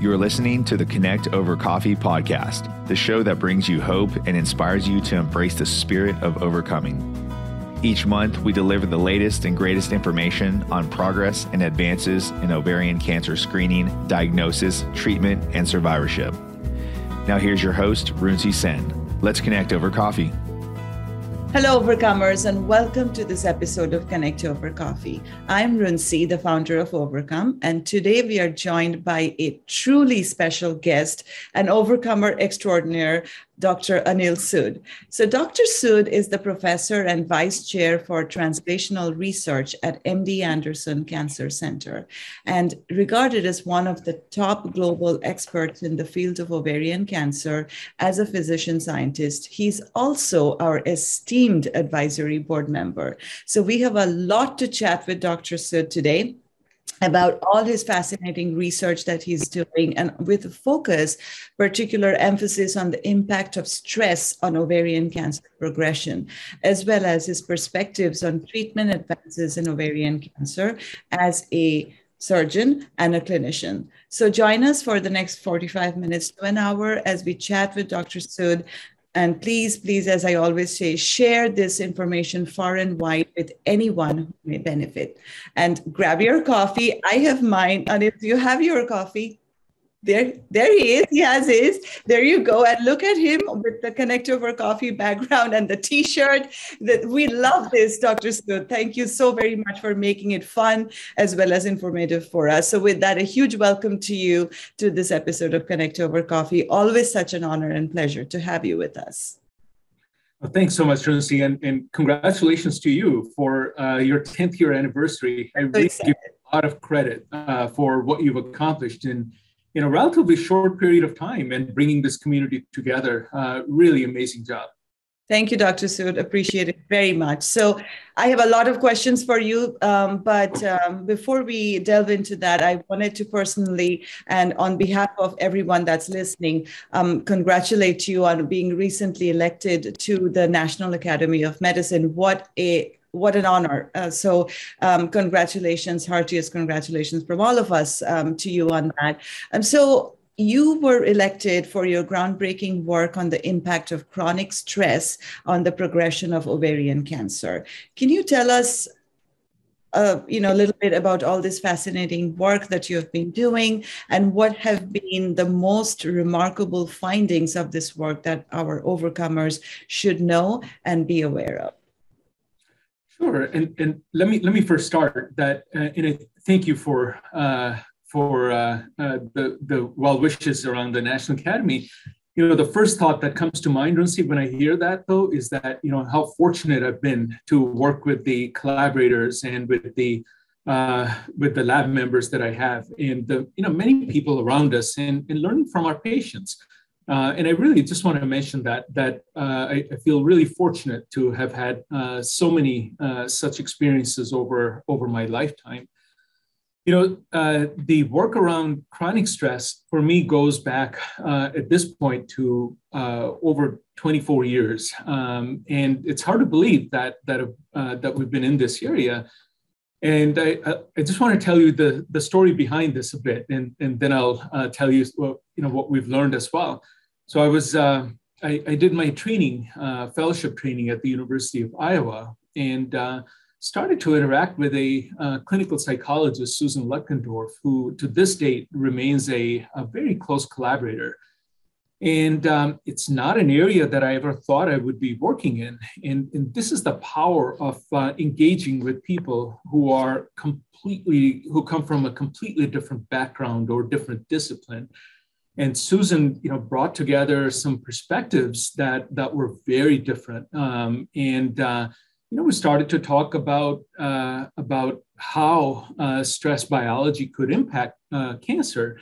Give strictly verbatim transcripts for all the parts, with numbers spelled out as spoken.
You're listening to the Connect Over Coffee podcast, the show that brings you hope and inspires you to embrace the spirit of overcoming. Each month, we deliver the latest and greatest information on progress and advances in ovarian cancer screening, diagnosis, treatment, and survivorship. Now here's your host, Runsi Sen. Let's connect over coffee. Hello, Overcomers, and welcome to this episode of Connect Over Coffee. I'm Runsi, the founder of Overcome, and today we are joined by a truly special guest, an Overcomer extraordinaire, Doctor Anil Sood. So Doctor Sood is the professor and vice chair for translational research at M D Anderson Cancer Center and regarded as one of the top global experts in the field of ovarian cancer as a physician scientist. He's also our esteemed advisory board member. So we have a lot to chat with Doctor Sood today about all his fascinating research that he's doing, and with a focus, particular emphasis on the impact of stress on ovarian cancer progression, as well as his perspectives on treatment advances in ovarian cancer as a surgeon and a clinician. So join us for the next forty-five minutes to an hour as we chat with Doctor Sood. And please, please, as I always say, share this information far and wide with anyone who may benefit. And grab your coffee. I have mine. And if you have your coffee, there, there he is. He has his. There you go. And look at him with the Connect Over Coffee background and the T-shirt. That we love this, Doctor Sood. Thank you so very much for making it fun as well as informative for us. So with that, a huge welcome to you to this episode of Connect Over Coffee. Always such an honor and pleasure to have you with us. Well, thanks so much, Runsi, and, and congratulations to you for uh, your tenth year anniversary. I really give you a lot of credit uh, for what you've accomplished in in a relatively short period of time and bringing this community together. Uh, really amazing job. Thank you, Doctor Sood. Appreciate it very much. So I have a lot of questions for you, um, but um, before we delve into that, I wanted to personally, and on behalf of everyone that's listening, um, congratulate you on being recently elected to the National Academy of Medicine. What a What an honor. Uh, so um, congratulations, heartiest congratulations from all of us um, to you on that. And so you were elected for your groundbreaking work on the impact of chronic stress on the progression of ovarian cancer. Can you tell us uh, you know, a little bit about all this fascinating work that you have been doing, and what have been the most remarkable findings of this work that our overcomers should know and be aware of? Sure, and, and let me let me first start that, uh, and I thank you for uh, for uh, uh, the the well wishes around the National Academy. You know, the first thought that comes to mind, Runsi, when I hear that though, is that you know how fortunate I've been to work with the collaborators and with the uh, with the lab members that I have, and the you know many people around us, and and learning from our patients. Uh, and I really just want to mention that that uh, I, I feel really fortunate to have had uh, so many uh, such experiences over, over my lifetime. You know, uh, the work around chronic stress for me goes back uh, at this point to uh, over twenty-four years, um, and it's hard to believe that that uh, that we've been in this area. And I, I just want to tell you the the story behind this a bit, and and then I'll uh, tell you well, you know what we've learned as well. So I was, uh, I, I did my training, uh, fellowship training at the University of Iowa, and uh, started to interact with a uh, clinical psychologist, Susan Luckendorf, who to this date remains a, a very close collaborator. And um, it's not an area that I ever thought I would be working in. And, and this is the power of uh, engaging with people who are completely, who come from a completely different background or different discipline. And Susan, you know, brought together some perspectives that, that were very different. Um, and, uh, you know, we started to talk about, uh, about how uh, stress biology could impact uh, cancer.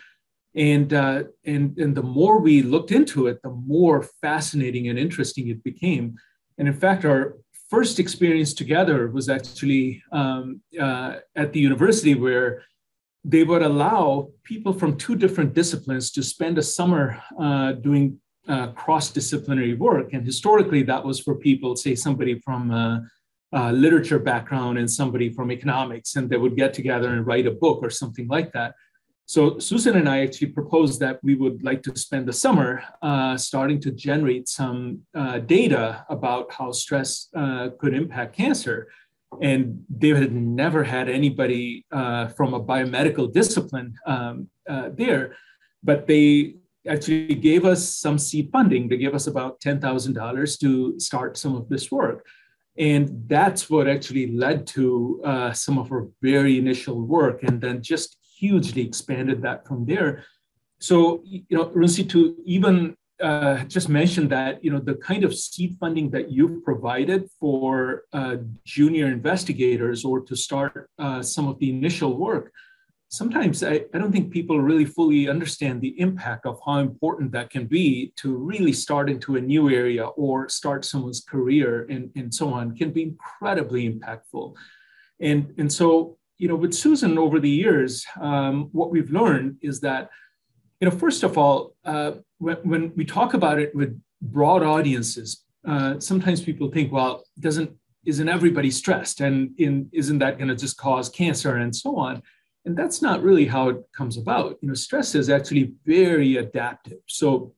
And, uh, and, and the more we looked into it, the more fascinating and interesting it became. And in fact, our first experience together was actually um, uh, at the university, where they would allow people from two different disciplines to spend a summer uh, doing uh, cross-disciplinary work. And historically, that was for people, say somebody from a, a literature background and somebody from economics, and they would get together and write a book or something like that. So Susan and I actually proposed that we would like to spend the summer uh, starting to generate some uh, data about how stress uh, could impact cancer. And they had never had anybody uh, from a biomedical discipline um, uh, there, but they actually gave us some seed funding. They gave us about ten thousand dollars to start some of this work. And that's what actually led to uh, some of our very initial work, and then just hugely expanded that from there. So, you know, Runsi, to even uh, just mention that, you know, the kind of seed funding that you've provided for uh, junior investigators or to start uh, some of the initial work, sometimes I, I don't think people really fully understand the impact of how important that can be to really start into a new area or start someone's career, and, and so on, can be incredibly impactful. And, and so, you know, with Susan over the years, um, what we've learned is that, you know, first of all, uh, when, when we talk about it with broad audiences, uh, sometimes people think, well, doesn't, isn't everybody stressed? And in, isn't that going to just cause cancer and so on? And that's not really how it comes about. You know, stress is actually very adaptive. So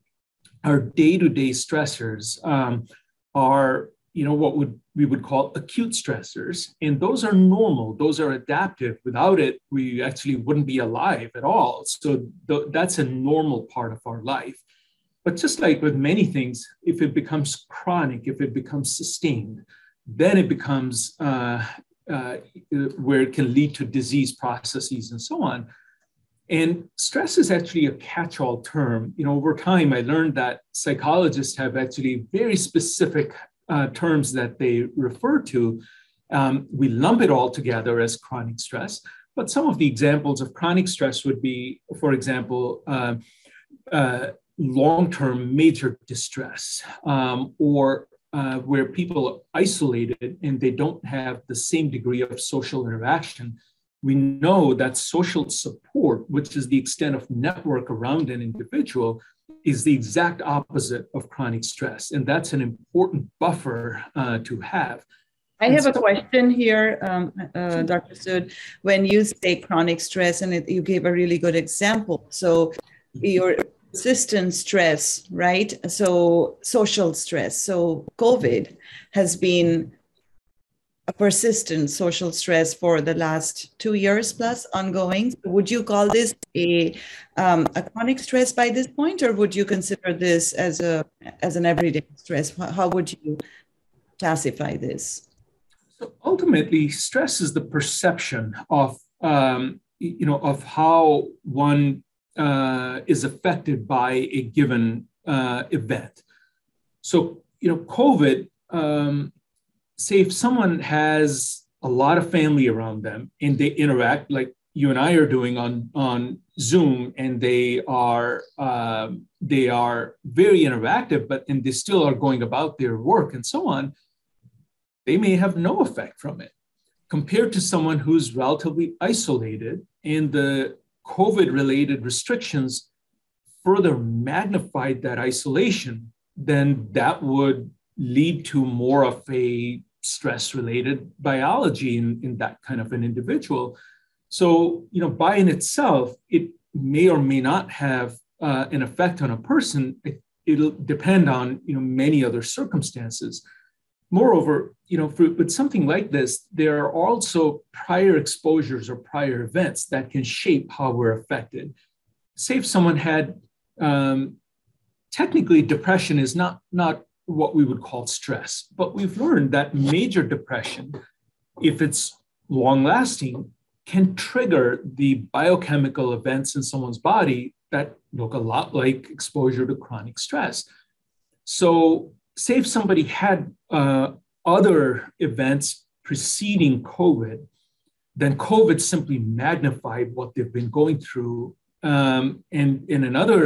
our day-to-day stressors um, are, you know, what would we would call acute stressors. And those are normal. Those are adaptive. Without it, we actually wouldn't be alive at all. So th- that's a normal part of our life. But just like with many things, if it becomes chronic, if it becomes sustained, then it becomes uh, Uh, where it can lead to disease processes and so on. And stress is actually a catch-all term. You know, over time, I learned that psychologists have actually very specific uh, terms that they refer to. Um, we lump it all together as chronic stress, but some of the examples of chronic stress would be, for example, uh, uh, long-term major distress um, or Uh, where people are isolated and they don't have the same degree of social interaction. We know that social support, which is the extent of network around an individual, is the exact opposite of chronic stress. And that's an important buffer uh, to have. I have a question here, um, uh, Doctor Sood. When you say chronic stress, and it, you gave a really good example. So you're persistent stress, right? So social stress. So COVID has been a persistent social stress for the last two years plus ongoing. Would you call this a, um, a chronic stress by this point, or would you consider this as a as an everyday stress? How would you classify this? So ultimately, stress is the perception of um, you know of how one Uh, is affected by a given uh, event. So, you know, COVID, um, say if someone has a lot of family around them and they interact like you and I are doing on, on Zoom, and they are, uh, they are very interactive, but and they still are going about their work and so on, they may have no effect from it compared to someone who's relatively isolated, and the COVID-related restrictions further magnified that isolation, then that would lead to more of a stress-related biology in, in that kind of an individual. So, you know, by in itself, it may or may not have uh, an effect on a person. It, it'll depend on, you know, many other circumstances. Moreover, you know, for, with something like this, there are also prior exposures or prior events that can shape how we're affected. Say if someone had, um, technically depression is not, not what we would call stress, but we've learned that major depression, if it's long-lasting, can trigger the biochemical events in someone's body that look a lot like exposure to chronic stress. So, say if somebody had uh, other events preceding COVID, then COVID simply magnified what they've been going through. Um, and in another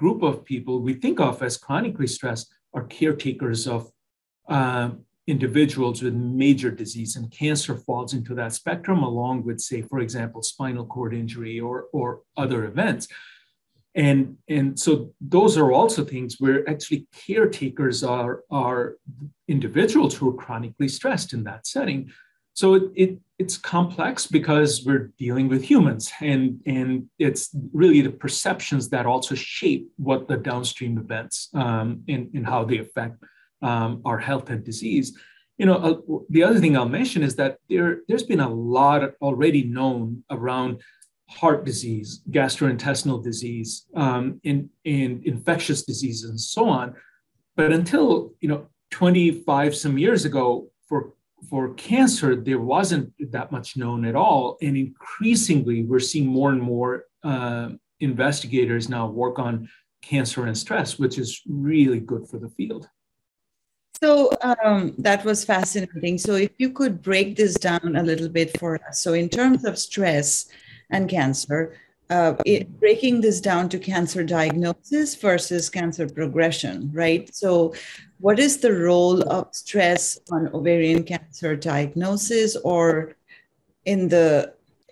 group of people we think of as chronically stressed are caretakers of uh, individuals with major disease, and cancer falls into that spectrum along with, say, for example, spinal cord injury or, or other events. And, and so those are also things where actually caretakers are, are individuals who are chronically stressed in that setting. So it, it it's complex because we're dealing with humans, and, and it's really the perceptions that also shape what the downstream events um, and, and how they affect um, our health and disease. You know, uh, the other thing I'll mention is that there, there's been a lot already known around heart disease, gastrointestinal disease, um, and, and infectious diseases and so on. But until, you know, twenty-five some years ago, for For cancer, there wasn't that much known at all. And increasingly, we're seeing more and more uh, investigators now work on cancer and stress, which is really good for the field. So um, that was fascinating. So if you could break this down a little bit for us. So in terms of stress and cancer, uh, it, breaking this down to cancer diagnosis versus cancer progression, right? So what is the role of stress on ovarian cancer diagnosis or in the,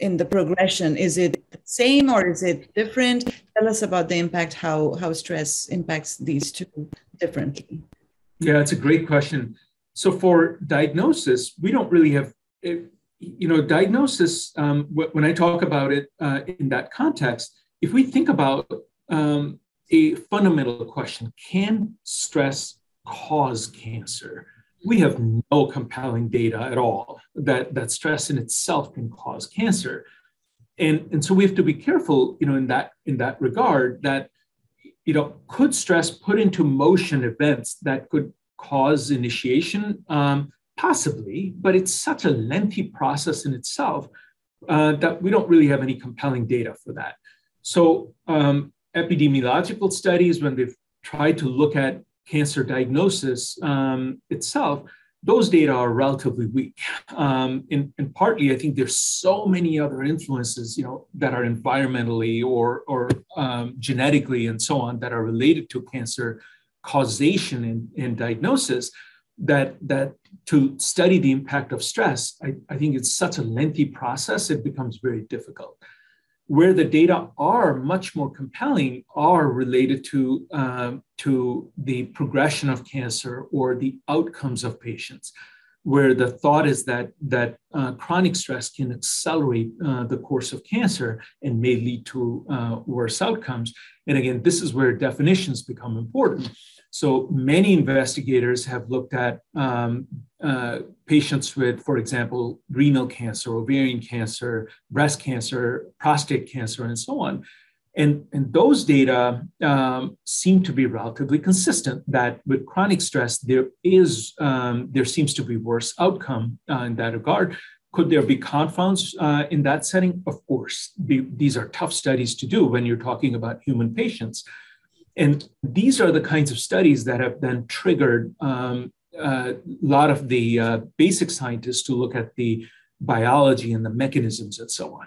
in the progression? Is it the same or is it different? Tell us about the impact, how, how stress impacts these two differently. Yeah, it's a great question. So for diagnosis, we don't really have, you know, diagnosis, um, when I talk about it uh, in that context, if we think about um, a fundamental question, can stress cause cancer? We have no compelling data at all that, that stress in itself can cause cancer. And, and so we have to be careful, you know, in that, in that regard that, you know, could stress put into motion events that could cause initiation? Um, possibly, but it's such a lengthy process in itself uh, that we don't really have any compelling data for that. So um, epidemiological studies, when they've tried to look at cancer diagnosis um, itself, those data are relatively weak. Um, and, and partly, I think there's so many other influences, you know, that are environmentally or, or um, genetically and so on that are related to cancer causation and, and diagnosis that, that to study the impact of stress, I, I think it's such a lengthy process, it becomes very difficult. Where the data are much more compelling are related to, um, to the progression of cancer or the outcomes of patients, where the thought is that, that uh, chronic stress can accelerate uh, the course of cancer and may lead to uh, worse outcomes. And again, this is where definitions become important. So many investigators have looked at um, uh, patients with, for example, renal cancer, ovarian cancer, breast cancer, prostate cancer, and so on. And, and those data um, seem to be relatively consistent that with chronic stress, there is, um, there seems to be worse outcome uh, in that regard. Could there be confounds uh, in that setting? Of course, the, these are tough studies to do when you're talking about human patients. And these are the kinds of studies that have then triggered um, a lot of the uh, basic scientists to look at the biology and the mechanisms and so on.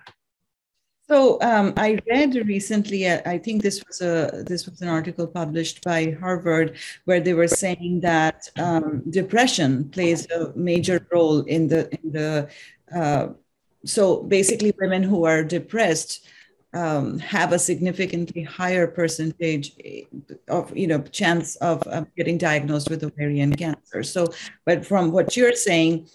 So um, I read recently, I think this was a this was an article published by Harvard, where they were saying that um, depression plays a major role in the in the. Uh, so basically, women who are depressed Um, have a significantly higher percentage of, you know, chance of um, getting diagnosed with ovarian cancer. So, but from what you're saying,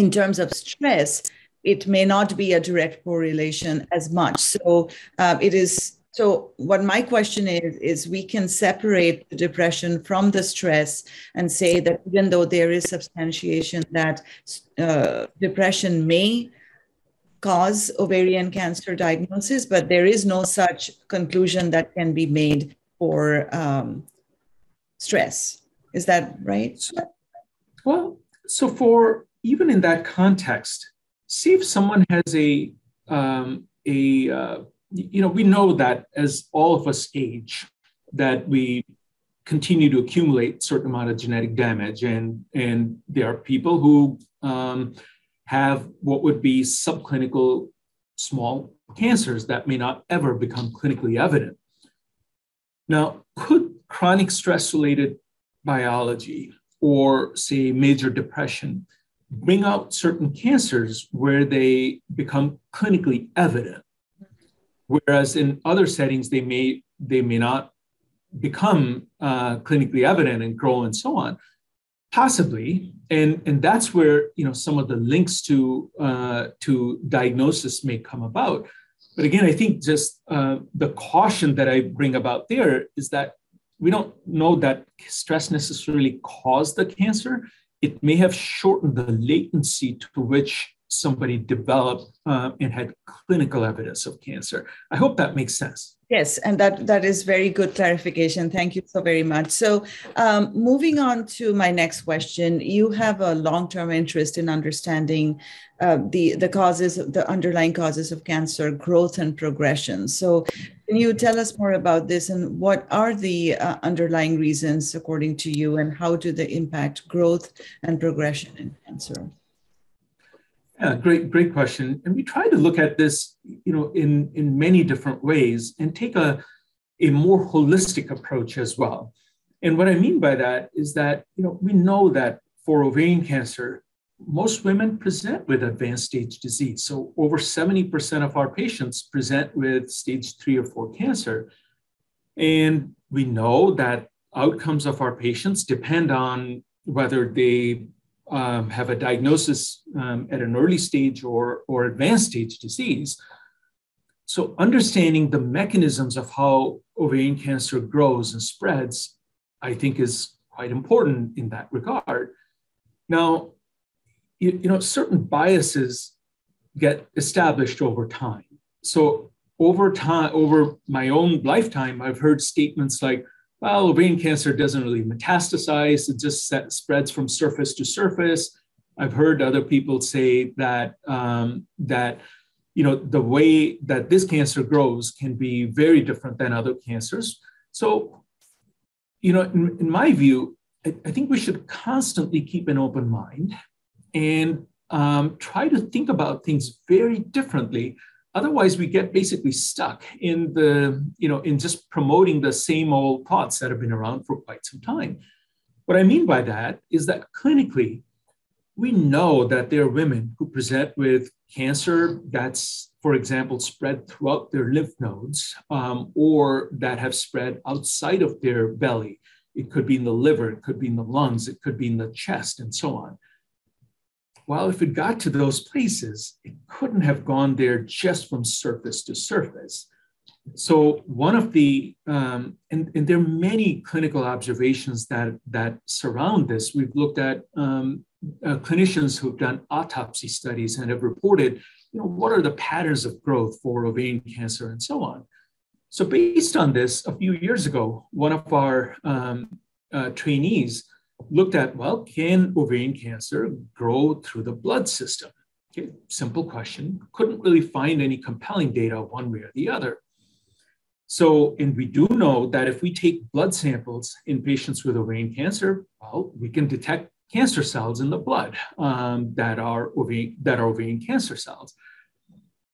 in terms of stress, it may not be a direct correlation as much. So uh, it is, so what my question is, is we can separate the depression from the stress and say that even though there is substantiation that uh, depression may cause ovarian cancer diagnosis, but there is no such conclusion that can be made for um, stress. Is that right? So, well, so for even in that context, see if someone has a, um, a uh, you know, we know that as all of us age, that we continue to accumulate a certain amount of genetic damage. And, and there are people who, um, have what would be subclinical small cancers that may not ever become clinically evident. Now, could chronic stress-related biology or, say, major depression bring out certain cancers where they become clinically evident, whereas in other settings, they may, they may not become uh, clinically evident and grow and so on? Possibly, and, and that's where, you know, some of the links to uh, to diagnosis may come about. But again, I think just uh, the caution that I bring about there is that we don't know that stress necessarily caused the cancer. It may have shortened the latency to which somebody developed uh, and had clinical evidence of cancer. I hope that makes sense. Yes, and that, that is very good clarification. Thank you so very much. So um, moving on to my next question, you have a long-term interest in understanding uh, the, the causes, the underlying causes of cancer growth and progression. So can you tell us more about this, and what are the uh, underlying reasons according to you, and how do they impact growth and progression in cancer? Yeah, great, great question. And we try to look at this, you know, in, in many different ways, and take a, a more holistic approach as well. And what I mean by that is that, you know, we know that for ovarian cancer, most women present with advanced stage disease. So over seventy percent of our patients present with stage three or four cancer. And we know that outcomes of our patients depend on whether they Um, have a diagnosis um, at an early stage or, or advanced stage disease. So understanding the mechanisms of how ovarian cancer grows and spreads, I think, is quite important in that regard. Now, you, you know, certain biases get established over time. So over time, over my own lifetime, I've heard statements like, well, ovarian cancer doesn't really metastasize, it just set, spreads from surface to surface. I've heard other people say that, um, that you know, the way that this cancer grows can be very different than other cancers. So, you know, in, in my view, I, I think we should constantly keep an open mind and um, try to think about things very differently. Otherwise, we get basically stuck in the, you know, in just promoting the same old thoughts that have been around for quite some time. What I mean by that is that clinically, we know that there are women who present with cancer that's, for example, spread throughout their lymph nodes, um, or that have spread outside of their belly. It could be in the liver, it could be in the lungs, it could be in the chest, and so on. Well, if it got to those places, it couldn't have gone there just from surface to surface. So one of the, um, and, and there are many clinical observations that, that surround this. We've looked at um, uh, clinicians who've done autopsy studies and have reported, you know, what are the patterns of growth for ovarian cancer and so on. So based on this, a few years ago, one of our um, uh, trainees looked at, well, can ovarian cancer grow through the blood system? Okay, simple question. Couldn't really find any compelling data one way or the other. So, and we do know that if we take blood samples in patients with ovarian cancer, well, we can detect cancer cells in the blood um, that are ovarian, that are ovarian cancer cells.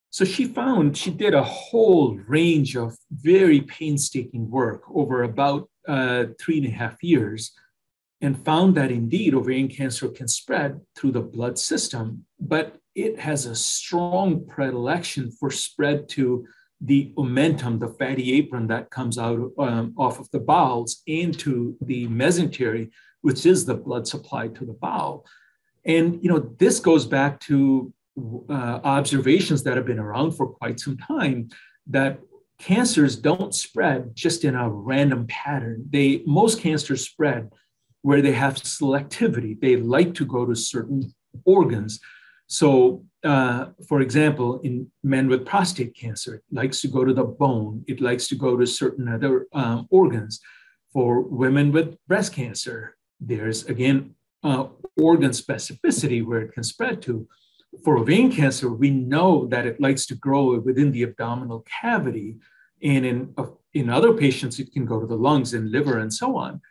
So she found, she did a whole range of very painstaking work over about uh, three and a half years, and found that indeed ovarian cancer can spread through the blood system, but it has a strong predilection for spread to the omentum, the fatty apron that comes out um, off of the bowels, into the mesentery, which is the blood supply to the bowel. And you know, this goes back to uh, observations that have been around for quite some time, that cancers don't spread just in a random pattern. They, most cancers spread where they have selectivity. They like to go to certain organs. So, uh, for example, in men with prostate cancer, it likes to go to the bone. It likes to go to certain other um, organs. For women with breast cancer, there's, again, uh, organ specificity where it can spread to. For ovarian cancer, we know that it likes to grow within the abdominal cavity. And in, uh, in other patients, it can go to the lungs and liver and so on.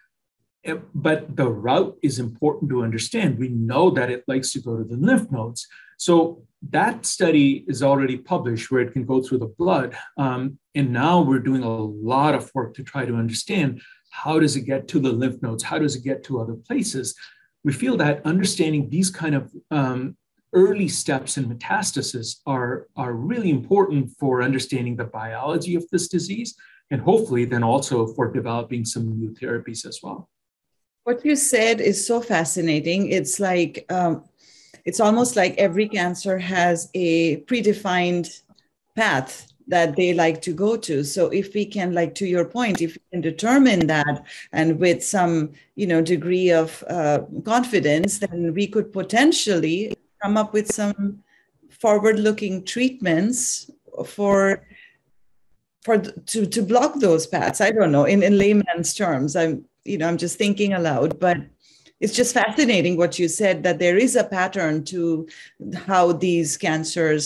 But the route is important to understand. We know that it likes to go to the lymph nodes. So that study is already published where it can go through the blood. Um, and now we're doing a lot of work to try to understand, how does it get to the lymph nodes? How does it get to other places? We feel that understanding these kind of um, early steps in metastasis are, are really important for understanding the biology of this disease, and hopefully then also for developing some new therapies as well. What you said is so fascinating. It's like, um, it's almost like every cancer has a predefined path that they like to go to. So if we can, like to your point, if we can determine that and with some, you know, degree of uh, confidence, then we could potentially come up with some forward-looking treatments for for to to block those paths. I don't know, in, in layman's terms. I'm you know I'm just thinking aloud, but it's just fascinating what you said, that there is a pattern to how these cancers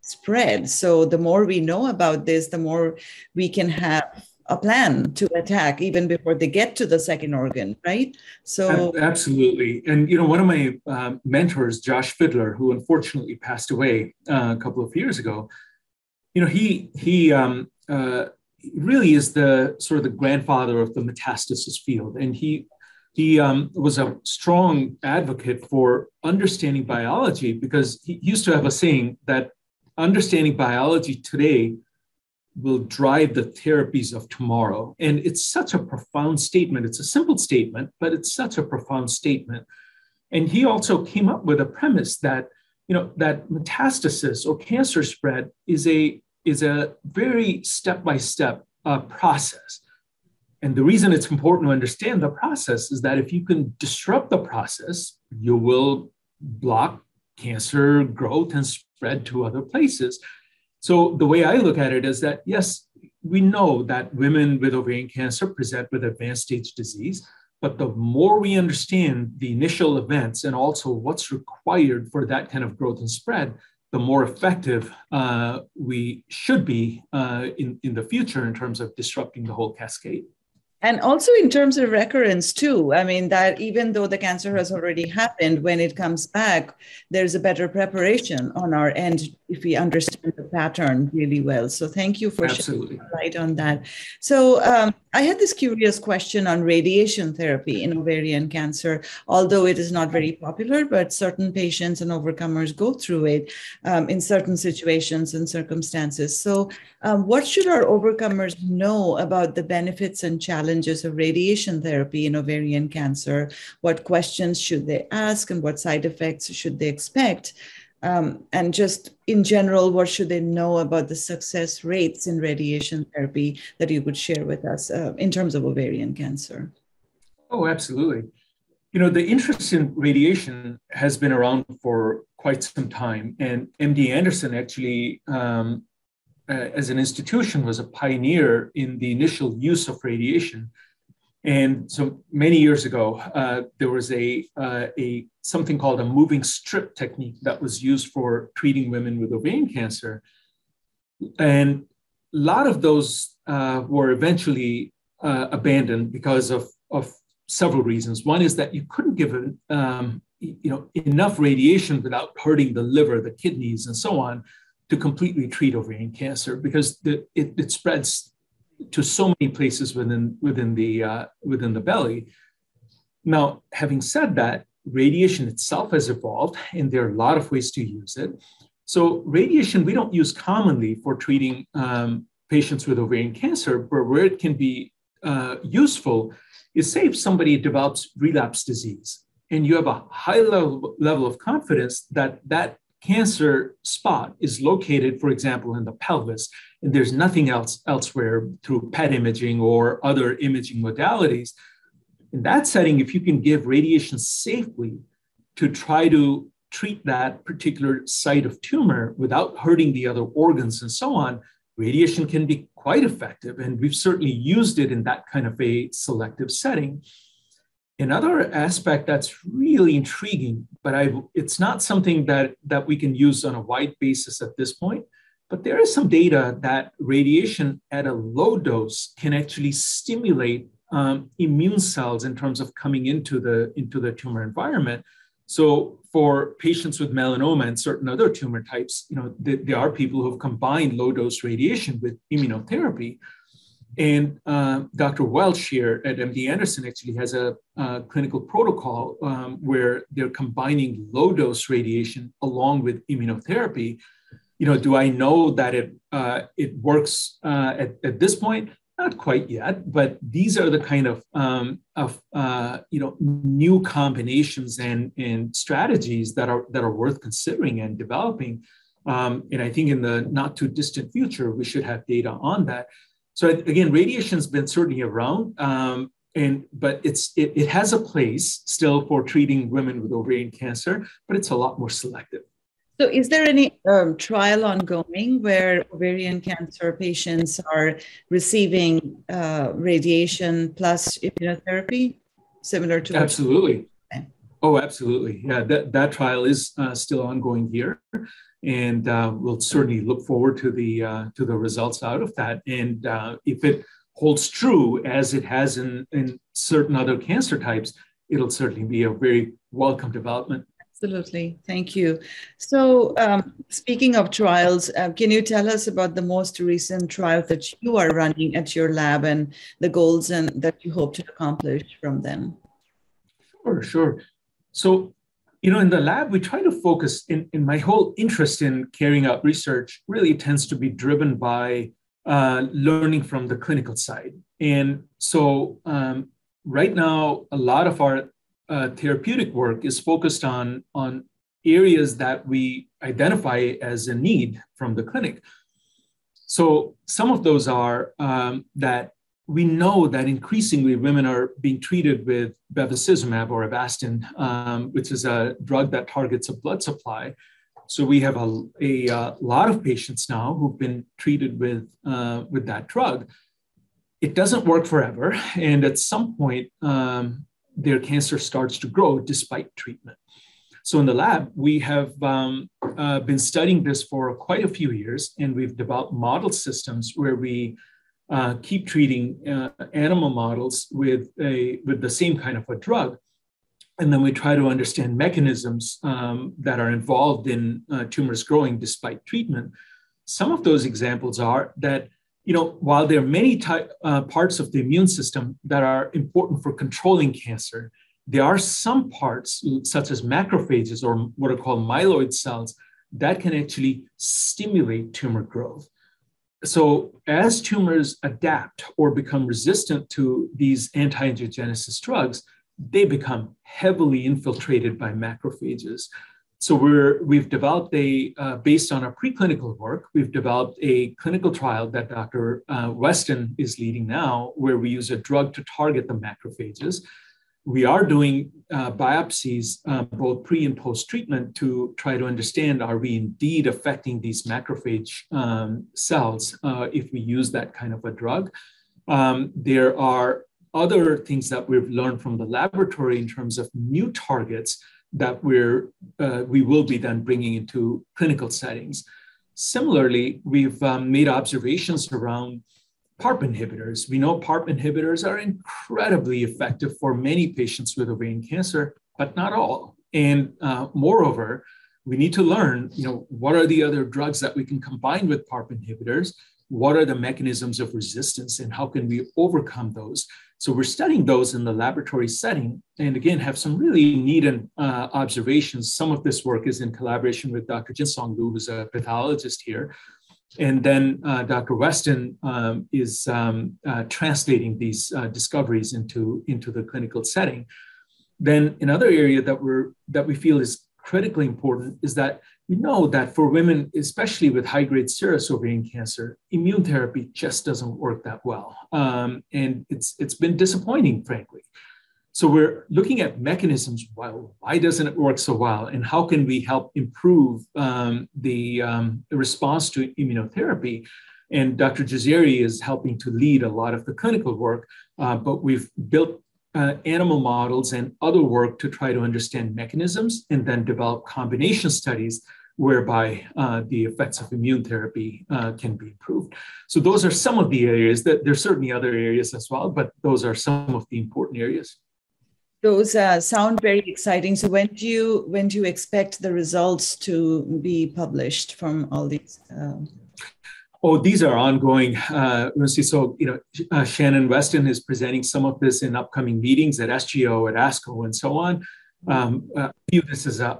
spread. So the more we know about this, the more we can have a plan to attack even before they get to the second organ, right? So absolutely. And you know, one of my uh, mentors, Josh Fidler, who unfortunately passed away uh, a couple of years ago, you know, he he um, uh, really is the sort of the grandfather of the metastasis field, and he he um, was a strong advocate for understanding biology, because he used to have a saying that understanding biology today will drive the therapies of tomorrow. And it's such a profound statement. It's a simple statement, but it's such a profound statement. And he also came up with a premise that, you know, that metastasis or cancer spread is a, is a very step-by-step uh, process. And the reason it's important to understand the process is that if you can disrupt the process, you will block cancer growth and spread to other places. So the way I look at it is that, yes, we know that women with ovarian cancer present with advanced stage disease, but the more we understand the initial events and also what's required for that kind of growth and spread, the more effective uh, we should be uh, in, in the future in terms of disrupting the whole cascade. And also in terms of recurrence too, I mean, that even though the cancer has already happened, when it comes back, there's a better preparation on our end if we understand the pattern really well. So thank you for Absolutely. Shedding light on that. So um, I had this curious question on radiation therapy in ovarian cancer, although it is not very popular, but certain patients and overcomers go through it um, in certain situations and circumstances. So um, what should our overcomers know about the benefits and challenges of radiation therapy in ovarian cancer? What questions should they ask and what side effects should they expect? Um, and just in general, what should they know about the success rates in radiation therapy that you would share with us uh, in terms of ovarian cancer? Oh, absolutely. You know, the interest in radiation has been around for quite some time, and M D Anderson actually um, as an institution was a pioneer in the initial use of radiation. And so many years ago, uh, there was a, uh, a something called a moving strip technique that was used for treating women with ovarian cancer. And a lot of those uh, were eventually uh, abandoned because of, of several reasons. One is that you couldn't give um, you know, enough radiation without hurting the liver, the kidneys, and so on, to completely treat ovarian cancer, because the, it, it spreads to so many places within within the uh, within the belly. Now, having said that, radiation itself has evolved, and there are a lot of ways to use it. So, radiation we don't use commonly for treating um, patients with ovarian cancer, but where it can be uh, useful is, say, if somebody develops relapse disease, and you have a high level level of confidence that that cancer spot is located, for example, in the pelvis, and there's nothing else elsewhere through P E T imaging or other imaging modalities. In that setting, if you can give radiation safely to try to treat that particular site of tumor without hurting the other organs and so on, radiation can be quite effective. And we've certainly used it in that kind of a selective setting. Another aspect that's really intriguing, but I've, it's not something that, that we can use on a wide basis at this point, but there is some data that radiation at a low dose can actually stimulate um, immune cells in terms of coming into the, into the tumor environment. So for patients with melanoma and certain other tumor types, you know, th- there are people who have combined low-dose radiation with immunotherapy. And uh, Doctor Welch here at M D Anderson actually has a, a clinical protocol um, where they're combining low-dose radiation along with immunotherapy. You know, do I know that it uh, it works uh, at, at this point? Not quite yet, but these are the kind of, um, of uh, you know, new combinations and, and strategies that are, that are worth considering and developing. Um, and I think in the not too distant future, we should have data on that. So again, radiation's been certainly around, um, and but it's it, it has a place still for treating women with ovarian cancer, but it's a lot more selective. So is there any um, trial ongoing where ovarian cancer patients are receiving uh, radiation plus immunotherapy, similar to? Absolutely. Oh, absolutely. Yeah, that, that trial is uh, still ongoing here. And uh, we'll certainly look forward to the, uh, to the results out of that. And uh, if it holds true, as it has in, in certain other cancer types, it'll certainly be a very welcome development. Absolutely. Thank you. So um, speaking of trials, uh, can you tell us about the most recent trial that you are running at your lab and the goals and that you hope to accomplish from them? Sure, sure. So, you know, in the lab, we try to focus in, in my whole interest in carrying out research really tends to be driven by uh, learning from the clinical side. And so um, right now, a lot of our Uh, therapeutic work is focused on, on areas that we identify as a need from the clinic. So some of those are um, that we know that increasingly women are being treated with bevacizumab or Avastin, um, which is a drug that targets a blood supply. So we have a, a, a lot of patients now who've been treated with, uh, with that drug. It doesn't work forever. And at some point, um, their cancer starts to grow despite treatment. So in the lab, we have um, uh, been studying this for quite a few years, and we've developed model systems where we uh, keep treating uh, animal models with, a, with the same kind of a drug. And then we try to understand mechanisms um, that are involved in uh, tumors growing despite treatment. Some of those examples are that You know, while there are many type, uh, parts of the immune system that are important for controlling cancer, there are some parts, such as macrophages or what are called myeloid cells, that can actually stimulate tumor growth. So as tumors adapt or become resistant to these anti-angiogenesis drugs, they become heavily infiltrated by macrophages. So we're, we've developed a, uh, based on our preclinical work, we've developed a clinical trial that Doctor Uh, Westin is leading now, where we use a drug to target the macrophages. We are doing uh, biopsies, uh, both pre and post-treatment, to try to understand, are we indeed affecting these macrophage um, cells uh, if we use that kind of a drug? Um, there are other things that we've learned from the laboratory in terms of new targets that we're, uh, we will be then bringing into clinical settings. Similarly, we've um, made observations around PARP inhibitors. We know PARP inhibitors are incredibly effective for many patients with ovarian cancer, but not all. And uh, moreover, we need to learn, you know, what are the other drugs that we can combine with PARP inhibitors? What are the mechanisms of resistance and how can we overcome those? So we're studying those in the laboratory setting, and again, have some really neat and, uh, observations. Some of this work is in collaboration with Doctor Jinsong Liu, who's a pathologist here. And then uh, Doctor Westin um, is um, uh, translating these uh, discoveries into, into the clinical setting. Then another area that, we're, that we feel is critically important is that we know that for women, especially with high-grade serous ovarian cancer, immune therapy just doesn't work that well. Um, and it's, it's been disappointing, frankly. So we're looking at mechanisms. Well, why doesn't it work so well? And how can we help improve um, the, um, the response to immunotherapy? And Doctor Jazaeri is helping to lead a lot of the clinical work, uh, but we've built Uh, animal models and other work to try to understand mechanisms and then develop combination studies whereby uh, the effects of immune therapy uh, can be improved. So those are some of the areas. That there's certainly other areas as well, but those are some of the important areas. Those uh, sound very exciting. So when do you when do you expect the results to be published from all these? Um... Oh, these are ongoing. Uh, so, you know, uh, Shannon Westin is presenting some of this in upcoming meetings at S G O, at ASCO, and so on. Um, uh, this is a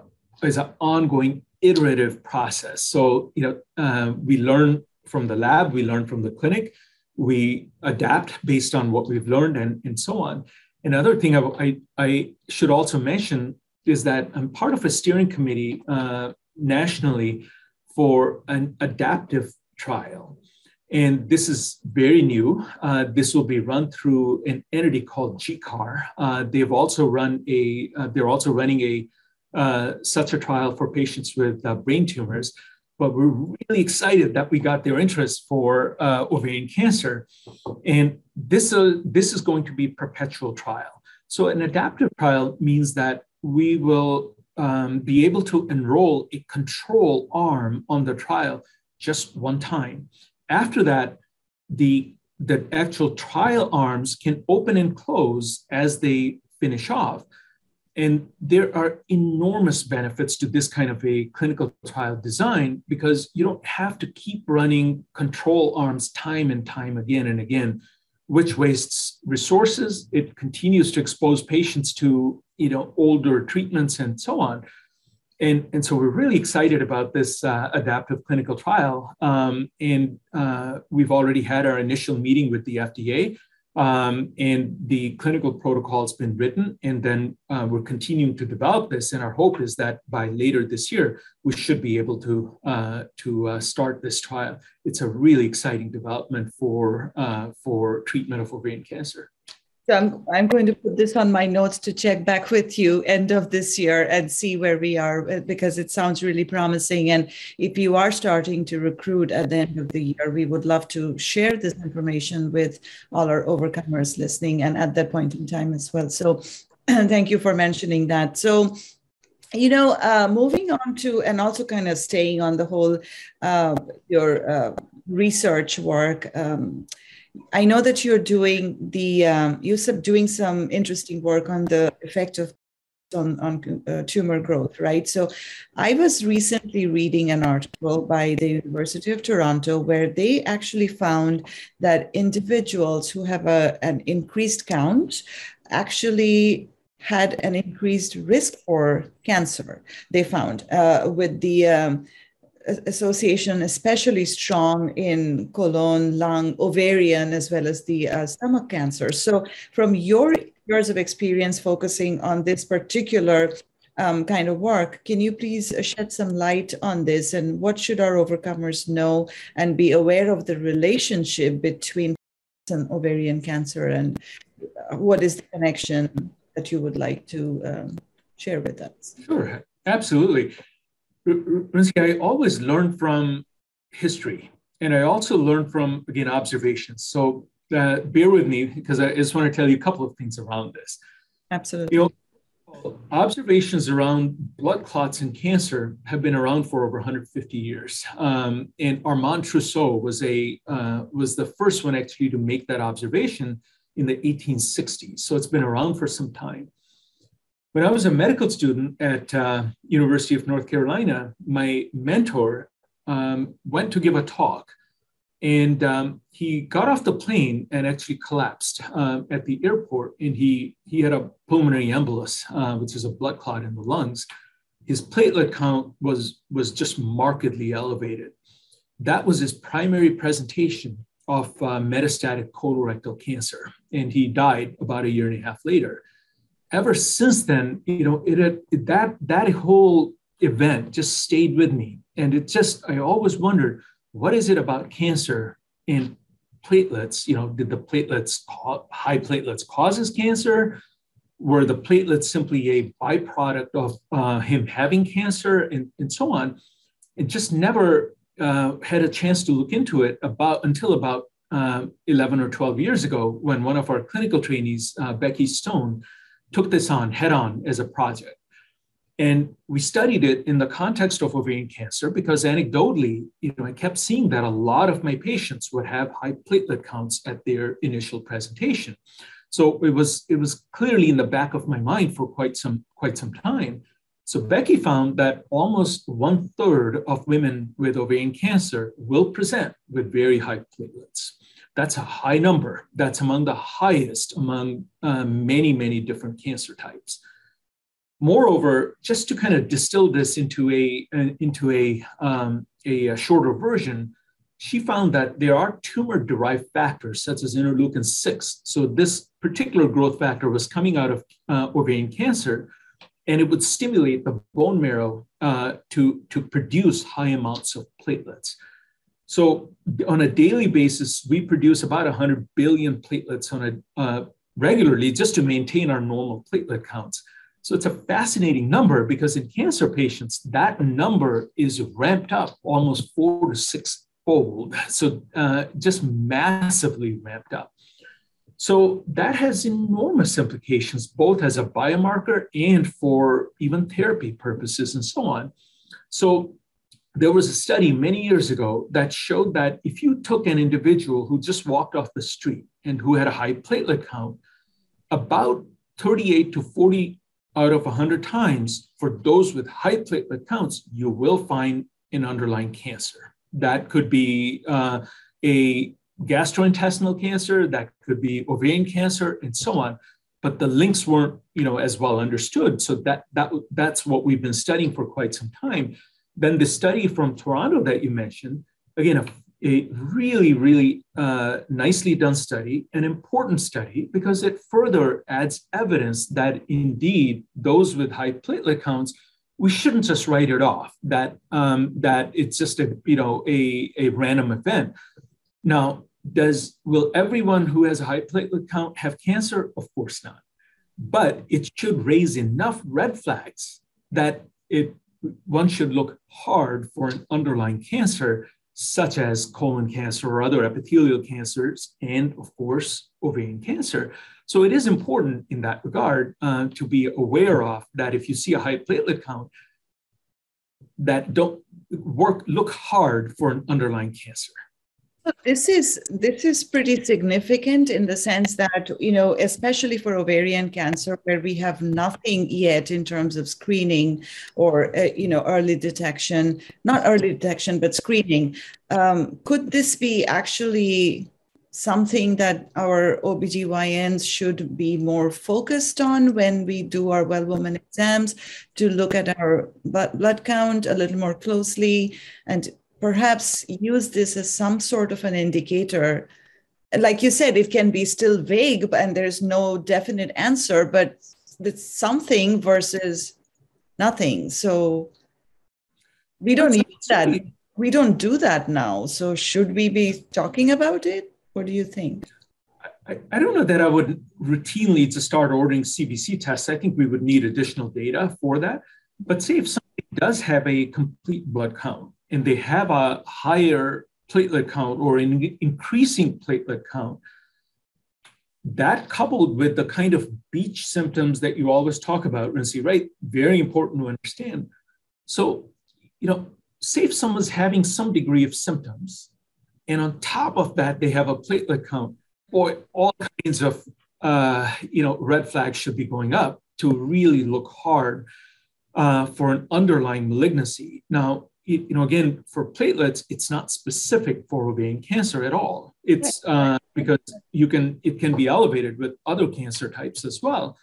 is an ongoing iterative process. So, you know, uh, we learn from the lab, we learn from the clinic, we adapt based on what we've learned and, and so on. Another thing I, I, I should also mention is that I'm part of a steering committee uh, nationally for an adaptive trial. And this is very new. Uh, this will be run through an entity called G C A R. Uh, they've also run a, uh, they're also running a, uh, such a trial for patients with uh, brain tumors, but we're really excited that we got their interest for uh, ovarian cancer. And this, uh, this is going to be a perpetual trial. So an adaptive trial means that we will um, be able to enroll a control arm on the trial just one time. After that, the, the actual trial arms can open and close as they finish off. And there are enormous benefits to this kind of a clinical trial design because you don't have to keep running control arms time and time again and again, which wastes resources. It continues to expose patients to, you know, older treatments and so on. And, and so we're really excited about this uh, adaptive clinical trial. Um, and uh, we've already had our initial meeting with the F D A. Um, and the clinical protocol has been written, and then uh, we're continuing to develop this. And our hope is that by later this year, we should be able to, uh, to uh, start this trial. It's a really exciting development for, uh, for treatment of ovarian cancer. So I'm, I'm going to put this on my notes to check back with you end of this year and see where we are, because it sounds really promising. And if you are starting to recruit at the end of the year, we would love to share this information with all our overcomers listening and at that point in time as well. So thank you for mentioning that. So, you know, uh, moving on to, and also kind of staying on the whole, uh, your uh, research work, um, I know that you're doing the um, you're doing some interesting work on the effect of on on uh, tumor growth, right? So, I was recently reading an article by the University of Toronto where they actually found that individuals who have a an increased count actually had an increased risk for cancer. They found uh, with the um, association especially strong in colon, lung, ovarian, as well as the uh, stomach cancer. So from your years of experience focusing on this particular um, kind of work, can you please shed some light on this and what should our overcomers know and be aware of the relationship between and ovarian cancer and what is the connection that you would like to um, share with us? Sure, absolutely. I always learn from history, and I also learn from, again, observations. So uh, bear with me because I just want to tell you a couple of things around this. Absolutely. You know, observations around blood clots and cancer have been around for over one hundred fifty years. Um, and Armand Trousseau was, a, uh, was the first one actually to make that observation in the eighteen sixties. So it's been around for some time. When I was a medical student at uh, University of North Carolina, my mentor um, went to give a talk, and um, he got off the plane and actually collapsed uh, at the airport, and he, he had a pulmonary embolus, uh, which is a blood clot in the lungs. His platelet count was, was just markedly elevated. That was his primary presentation of uh, metastatic colorectal cancer, and he died about a year and a half later. Ever since then, you know, it, it that that whole event just stayed with me, and it just I always wondered, what is it about cancer and platelets? You know, did the platelets high platelets causes cancer? Were the platelets simply a byproduct of uh, him having cancer, and and so on? It just never uh, had a chance to look into it about until about uh, eleven or twelve years ago, when one of our clinical trainees, uh, Becky Stone, took this on head on as a project. And we studied it in the context of ovarian cancer because anecdotally, you know, I kept seeing that a lot of my patients would have high platelet counts at their initial presentation. So it was, it was clearly in the back of my mind for quite some, quite some time. So Becky found that almost one third of women with ovarian cancer will present with very high platelets. That's a high number. That's among the highest among uh, many, many different cancer types. Moreover, just to kind of distill this into a, into a, um, a shorter version, she found that there are tumor-derived factors such as interleukin six. So this particular growth factor was coming out of uh, ovarian cancer, and it would stimulate the bone marrow uh, to, to produce high amounts of platelets. So on a daily basis, we produce about one hundred billion platelets on a, uh, regularly just to maintain our normal platelet counts. So it's a fascinating number because in cancer patients, that number is ramped up almost four to six fold. So uh, just massively ramped up. So that has enormous implications, both as a biomarker and for even therapy purposes and so on. So there was a study many years ago that showed that if you took an individual who just walked off the street and who had a high platelet count, about thirty-eight to forty out of one hundred times, for those with high platelet counts, you will find an underlying cancer. That could be uh, a gastrointestinal cancer, that could be ovarian cancer, and so on. But the links weren't, you know, as well understood. So that, that, that's what we've been studying for quite some time. Then the study from Toronto that you mentioned, again, a a really, really uh, nicely done study, an important study, because it further adds evidence that indeed those with high platelet counts, we shouldn't just write it off, that, um, that it's just a, you know, a, a random event. Now, does, will everyone who has a high platelet count have cancer? Of course not. But it should raise enough red flags that it, one should look hard for an underlying cancer, such as colon cancer or other epithelial cancers, and of course, ovarian cancer. So it is important in that regard uh, to be aware of that if you see a high platelet count, that don't work, look hard for an underlying cancer. This is, this is pretty significant in the sense that, you know, especially for ovarian cancer, where we have nothing yet in terms of screening or, uh, you know, early detection, not early detection, but screening. Um, could this be actually something that our O B G Y Ns should be more focused on when we do our well woman exams, to look at our blood count a little more closely and perhaps use this as some sort of an indicator? Like you said, it can be still vague and there's no definite answer, but it's something versus nothing. So we don't use that. We don't do that now. So should we be talking about it? What do you think? I, I don't know that I would routinely to start ordering C B C tests. I think we would need additional data for that. But say if somebody does have a complete blood count, and they have a higher platelet count or an increasing platelet count, that coupled with the kind of beach symptoms that you always talk about, Runsi, right? Very important to understand. So, you know, say if someone's having some degree of symptoms, and on top of that, they have a platelet count, boy, all kinds of, uh, you know, red flags should be going up to really look hard uh, for an underlying malignancy. Now, you know, again, for platelets, it's not specific for ovarian cancer at all. It's uh, because you can, it can be elevated with other cancer types as well.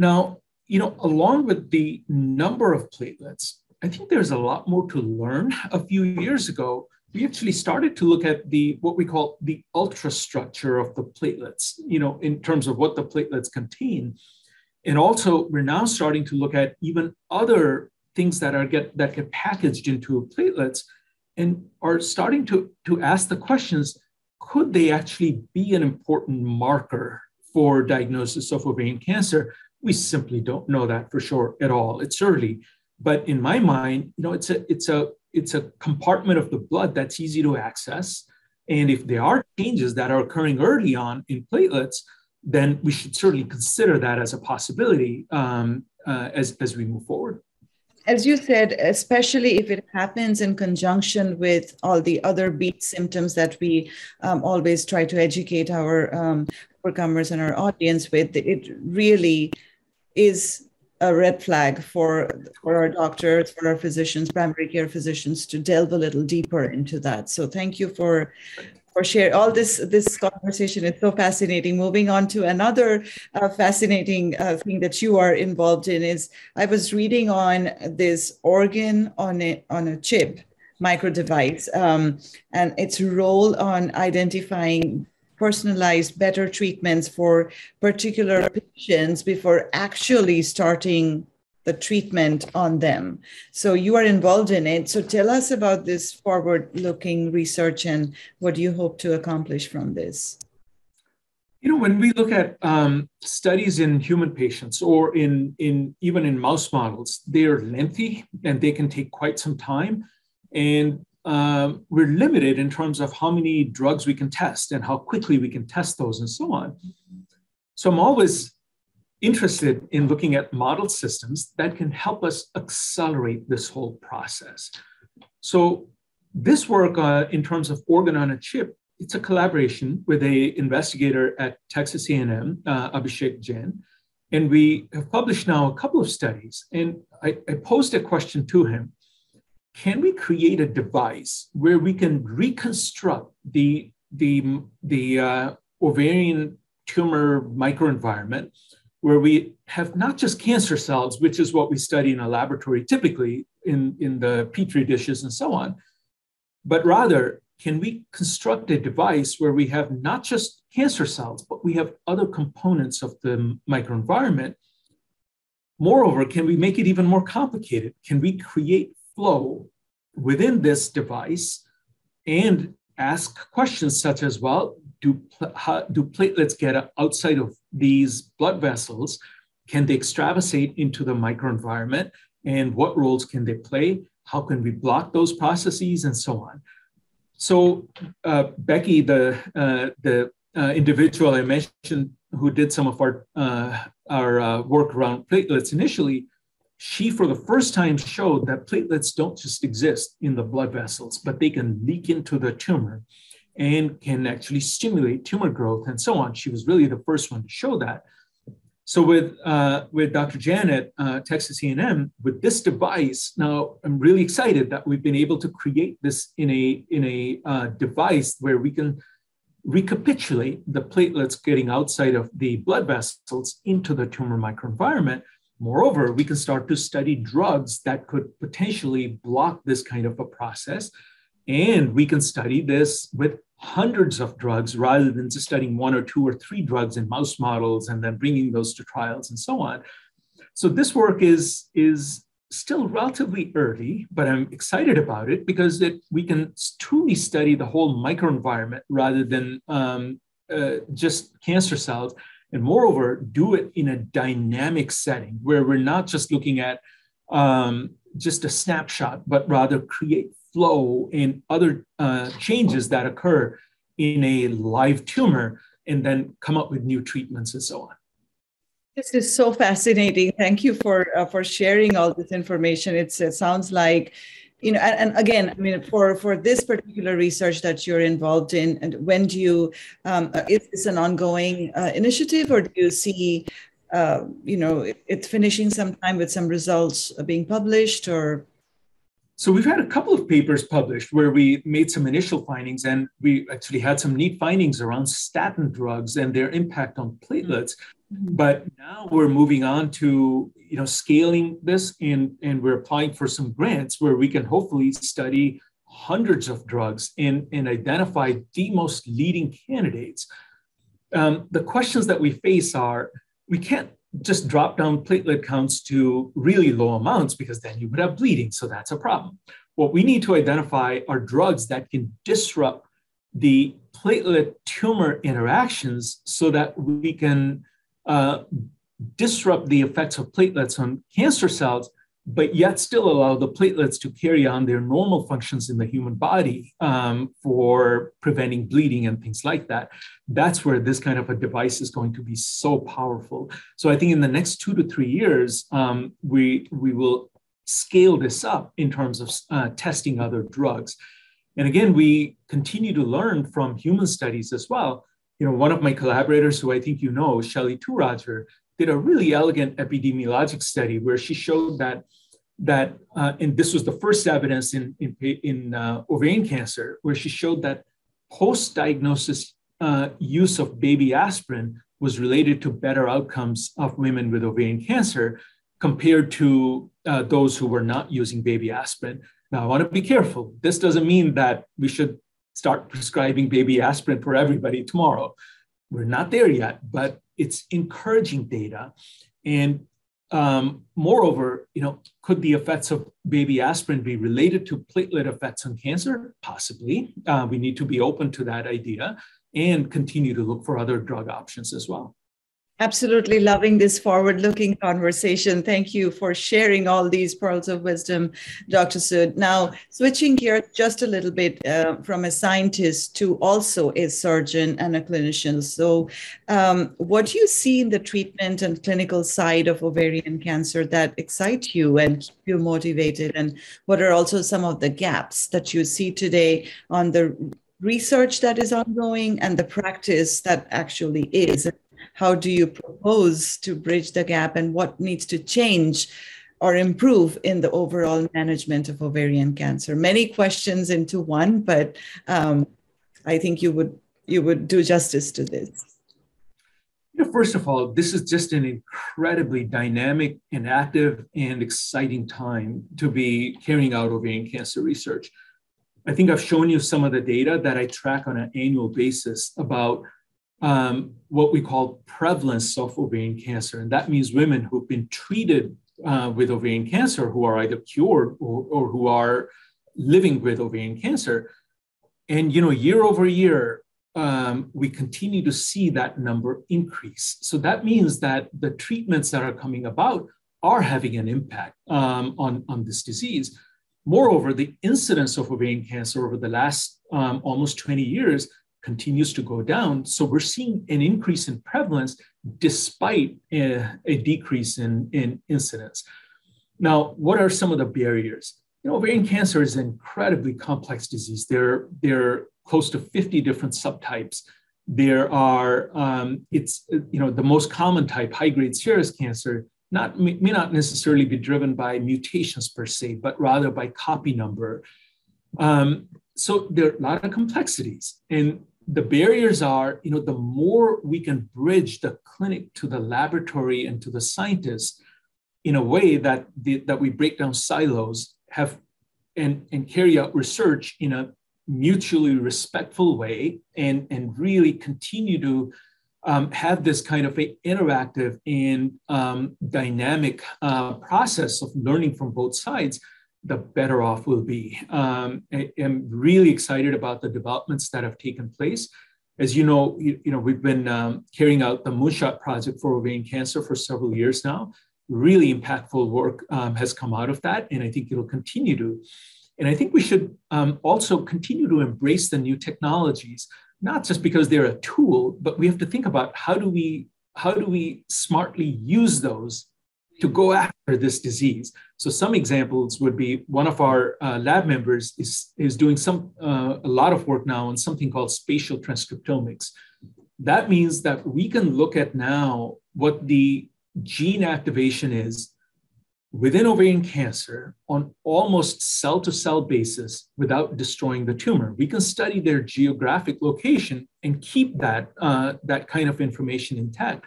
Now, you know, along with the number of platelets, I think there's a lot more to learn. A few years ago, we actually started to look at the, what we call the ultrastructure of the platelets, you know, in terms of what the platelets contain. And also we're now starting to look at even other things that are get that get packaged into platelets, and are starting to, to ask the questions, could they actually be an important marker for diagnosis of ovarian cancer? We simply don't know that for sure at all. It's early. But in my mind, you know, it's a it's a it's a compartment of the blood that's easy to access. And if there are changes that are occurring early on in platelets, then we should certainly consider that as a possibility um, uh, as, as we move forward. As you said, especially if it happens in conjunction with all the other beat symptoms that we um, always try to educate our um, overcomers and our audience with, it really is a red flag for, for our doctors, for our physicians, primary care physicians, to delve a little deeper into that. So thank you for... for sharing all this. This conversation is so fascinating. Moving on to another uh, fascinating uh, thing that you are involved in is, I was reading on this organ on a, on a chip microdevice um, and its role on identifying personalized better treatments for particular patients before actually starting the treatment on them. So you are involved in it. So tell us about this forward-looking research and what do you hope to accomplish from this? You know, when we look at um, studies in human patients or in, in even in mouse models, they're lengthy and they can take quite some time. And um, we're limited in terms of how many drugs we can test and how quickly we can test those and so on. So I'm always interested in looking at model systems that can help us accelerate this whole process. So this work uh, in terms of organ on a chip, it's a collaboration with an investigator at Texas A and M, uh, Abhishek Jain, and we have published now a couple of studies. And I, I posed a question to him: can we create a device where we can reconstruct the, the, the uh, ovarian tumor microenvironment, where we have not just cancer cells, which is what we study in a laboratory typically in, in the petri dishes and so on, but rather, can we construct a device where we have not just cancer cells, but we have other components of the microenvironment? Moreover, can we make it even more complicated? Can we create flow within this device and ask questions such as, well, Do, how, do platelets get outside of these blood vessels? Can they extravasate into the microenvironment? And what roles can they play? How can we block those processes and so on? So uh, Becky, the, uh, the uh, individual I mentioned who did some of our, uh, our uh, work around platelets initially, she for the first time showed that platelets don't just exist in the blood vessels, but they can leak into the tumor and can actually stimulate tumor growth and so on. She was really the first one to show that. So with, uh, with Doctor Jan at uh, Texas A and M, with this device, now I'm really excited that we've been able to create this in a, in a uh, device where we can recapitulate the platelets getting outside of the blood vessels into the tumor microenvironment. Moreover, we can start to study drugs that could potentially block this kind of a process. And we can study this with hundreds of drugs rather than just studying one or two or three drugs in mouse models and then bringing those to trials and so on. So this work is, is still relatively early, but I'm excited about it because it, we can truly study the whole microenvironment rather than um, uh, just cancer cells. And moreover, do it in a dynamic setting where we're not just looking at um, just a snapshot, but rather create flow and other uh, changes that occur in a live tumor and then come up with new treatments and so on. This is so fascinating. Thank you for, uh, for sharing all this information. It's, it sounds like, you know, and, and again, I mean, for, for this particular research that you're involved in, and when do you, um, is this an ongoing uh, initiative, or do you see, uh, you know, it, it's finishing sometime with some results being published, or? So we've had a couple of papers published where we made some initial findings, and we actually had some neat findings around statin drugs and their impact on platelets. Mm-hmm. But now we're moving on to, you know, scaling this, and, and we're applying for some grants where we can hopefully study hundreds of drugs and, and identify the most leading candidates. Um, the questions that we face are, we can't just drop down platelet counts to really low amounts because then you would have bleeding. So that's a problem. What we need to identify are drugs that can disrupt the platelet tumor interactions so that we can uh, disrupt the effects of platelets on cancer cells, but yet still allow the platelets to carry on their normal functions in the human body um, for preventing bleeding and things like that. That's where this kind of a device is going to be so powerful. So I think in the next two to three years, um, we, we will scale this up in terms of uh, testing other drugs. And again, we continue to learn from human studies as well. You know, one of my collaborators who I think you know, Shelley Tworoger, did a really elegant epidemiologic study where she showed that, that uh, and this was the first evidence in, in, in uh, ovarian cancer, where she showed that post-diagnosis uh, use of baby aspirin was related to better outcomes of women with ovarian cancer compared to uh, those who were not using baby aspirin. Now, I want to be careful. This doesn't mean that we should start prescribing baby aspirin for everybody tomorrow. We're not there yet, but it's encouraging data. And um, moreover, you know, could the effects of baby aspirin be related to platelet effects on cancer? Possibly. Uh, we need to be open to that idea and continue to look for other drug options as well. Absolutely loving this forward-looking conversation. Thank you for sharing all these pearls of wisdom, Doctor Sood. Now, switching gears just a little bit uh, from a scientist to also a surgeon and a clinician. So um, what do you see in the treatment and clinical side of ovarian cancer that excite you and keep you motivated? And what are also some of the gaps that you see today on the research that is ongoing and the practice that actually is? How do you propose to bridge the gap, and what needs to change or improve in the overall management of ovarian cancer? Many questions into one, but um, I think you would you would do justice to this. You know, first of all, this is just an incredibly dynamic and active and exciting time to be carrying out ovarian cancer research. I think I've shown you some of the data that I track on an annual basis about Um, what we call prevalence of ovarian cancer. And that means women who've been treated uh, with ovarian cancer who are either cured or, or who are living with ovarian cancer. And, you know, year over year, um, we continue to see that number increase. So that means that the treatments that are coming about are having an impact um, on, on this disease. Moreover, the incidence of ovarian cancer over the last um, almost twenty years continues to go down. So we're seeing an increase in prevalence despite a, a decrease in, in incidence. Now, what are some of the barriers? You know, ovarian cancer is an incredibly complex disease. There, there are close to fifty different subtypes. There are, um, it's, you know, the most common type, high-grade serous cancer, not, may, may not necessarily be driven by mutations per se, but rather by copy number. Um, so there are a lot of complexities. And the barriers are, you know, the more we can bridge the clinic to the laboratory and to the scientists in a way that, the, that we break down silos have and, and carry out research in a mutually respectful way and, and really continue to um, have this kind of a interactive and um, dynamic uh, process of learning from both sides, the better off we'll be. Um, I am really excited about the developments that have taken place. As you know, you, you know we've been um, carrying out the Moonshot Project for ovarian cancer for several years now. Really impactful work um, has come out of that, and I think it'll continue to. And I think we should um, also continue to embrace the new technologies, not just because they're a tool, but we have to think about how do we, how do we smartly use those to go after this disease. So some examples would be, one of our uh, lab members is, is doing some uh, a lot of work now on something called spatial transcriptomics. That means that we can look at now what the gene activation is within ovarian cancer on almost cell-to-cell basis without destroying the tumor. We can study their geographic location and keep that, uh, that kind of information intact.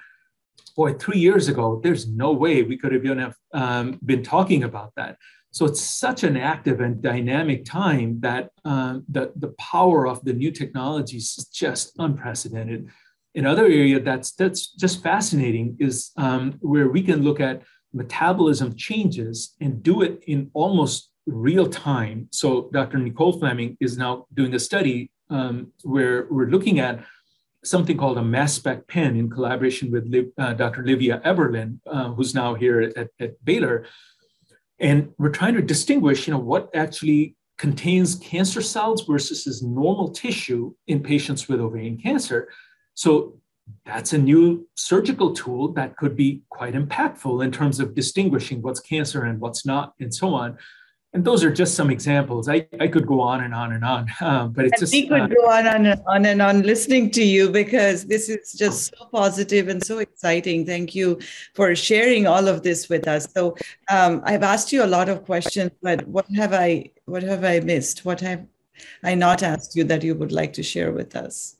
Boy, three years ago, there's no way we could have even have um, been talking about that. So it's such an active and dynamic time that um, the, the power of the new technologies is just unprecedented. Another area that's, that's just fascinating is um, where we can look at metabolism changes and do it in almost real time. So Doctor Nicole Fleming is now doing a study um, where we're looking at something called a mass spec pen in collaboration with Liv, uh, Doctor Livia Eberlin, uh, who's now here at, at Baylor. And we're trying to distinguish, you know, what actually contains cancer cells versus is normal tissue in patients with ovarian cancer. So that's a new surgical tool that could be quite impactful in terms of distinguishing what's cancer and what's not, and so on. And those are just some examples. I, I could go on and on and on, uh, but it's and just- we could uh, go on and on and on listening to you, because this is just so positive and so exciting. Thank you for sharing all of this with us. So um, I've asked you a lot of questions, but what have I, what have I missed? What have I not asked you that you would like to share with us?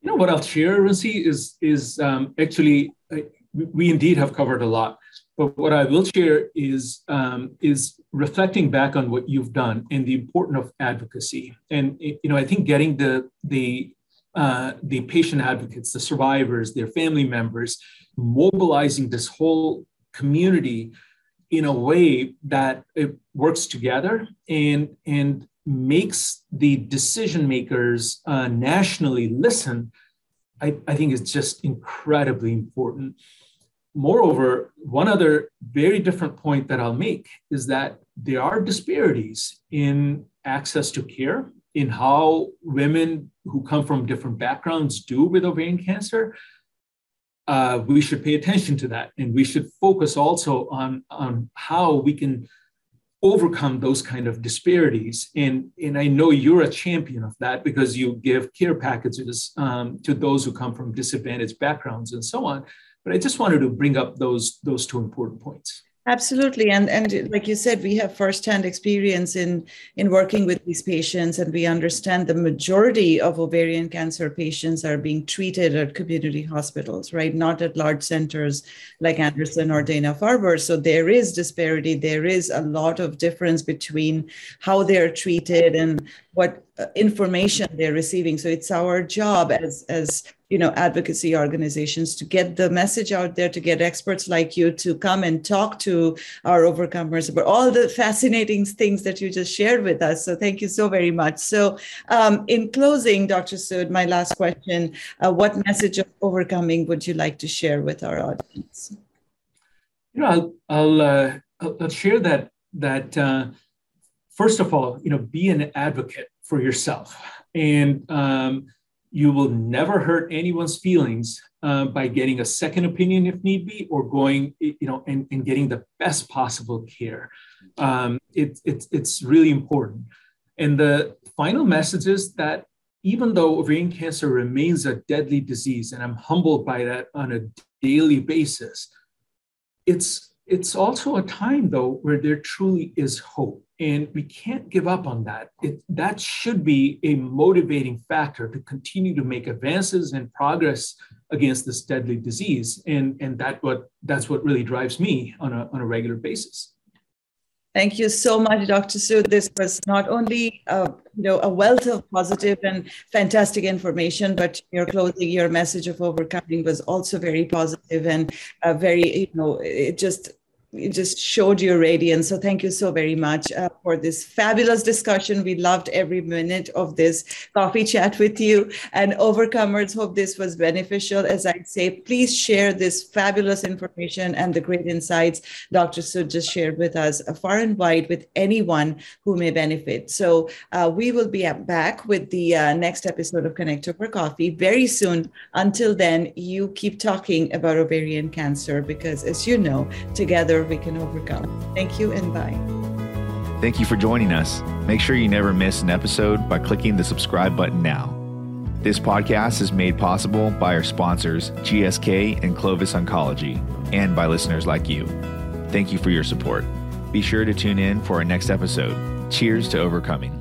You know, what I'll share, Runsi, is, is um, actually, uh, we indeed have covered a lot. But what I will share is, um, is reflecting back on what you've done and the importance of advocacy. And, you know, I think getting the, the, uh, the patient advocates, the survivors, their family members, mobilizing this whole community in a way that it works together and, and makes the decision makers uh, nationally listen, I, I think is just incredibly important. Moreover, one other very different point that I'll make is that there are disparities in access to care, in how women who come from different backgrounds do with ovarian cancer. Uh, we should pay attention to that. And we should focus also on, on how we can overcome those kind of disparities. And, and I know you're a champion of that because you give care packages um, to those who come from disadvantaged backgrounds and so on. But I just wanted to bring up those, those two important points. Absolutely. And, and like you said, we have firsthand experience in, in working with these patients, and we understand the majority of ovarian cancer patients are being treated at community hospitals, right? Not at large centers like Anderson or Dana-Farber. So there is disparity. There is a lot of difference between how they're treated and what information they're receiving. So it's our job as, as you know, advocacy organizations to get the message out there, to get experts like you to come and talk to our overcomers about all the fascinating things that you just shared with us. So thank you so very much. So um, in closing, Doctor Sood, my last question, uh, what message of overcoming would you like to share with our audience? You know, I'll, I'll, uh, I'll, I'll share that, that uh, first of all, you know, be an advocate for yourself. And um, you will never hurt anyone's feelings uh, by getting a second opinion if need be, or going, you know, and, and getting the best possible care. Um, it, it, it's really important. And the final message is that even though ovarian cancer remains a deadly disease, and I'm humbled by that on a daily basis, it's, it's also a time, though, where there truly is hope. And we can't give up on that. It, that should be a motivating factor to continue to make advances and progress against this deadly disease. And, and that what, that's what really drives me on a, on a regular basis. Thank you so much, Doctor Sood. This was not only a, you know, a wealth of positive and fantastic information, but your closing, your message of overcoming was also very positive and uh, very, you know, it just, it just showed your radiance. So thank you so very much uh, for this fabulous discussion. We loved every minute of this coffee chat with you, and overcomers, hope this was beneficial. As I say, please share this fabulous information and the great insights Doctor Sood just shared with us uh, far and wide with anyone who may benefit. So uh, we will be back with the uh, next episode of Connect Over Coffee very soon. Until then, you keep talking about ovarian cancer because, as you know, together we can overcome. Thank you and bye. Thank you for joining us. Make sure you never miss an episode by clicking the subscribe button now. This podcast is made possible by our sponsors, G S K and Clovis Oncology, and by listeners like you. Thank you for your support. Be sure to tune in for our next episode. Cheers to overcoming.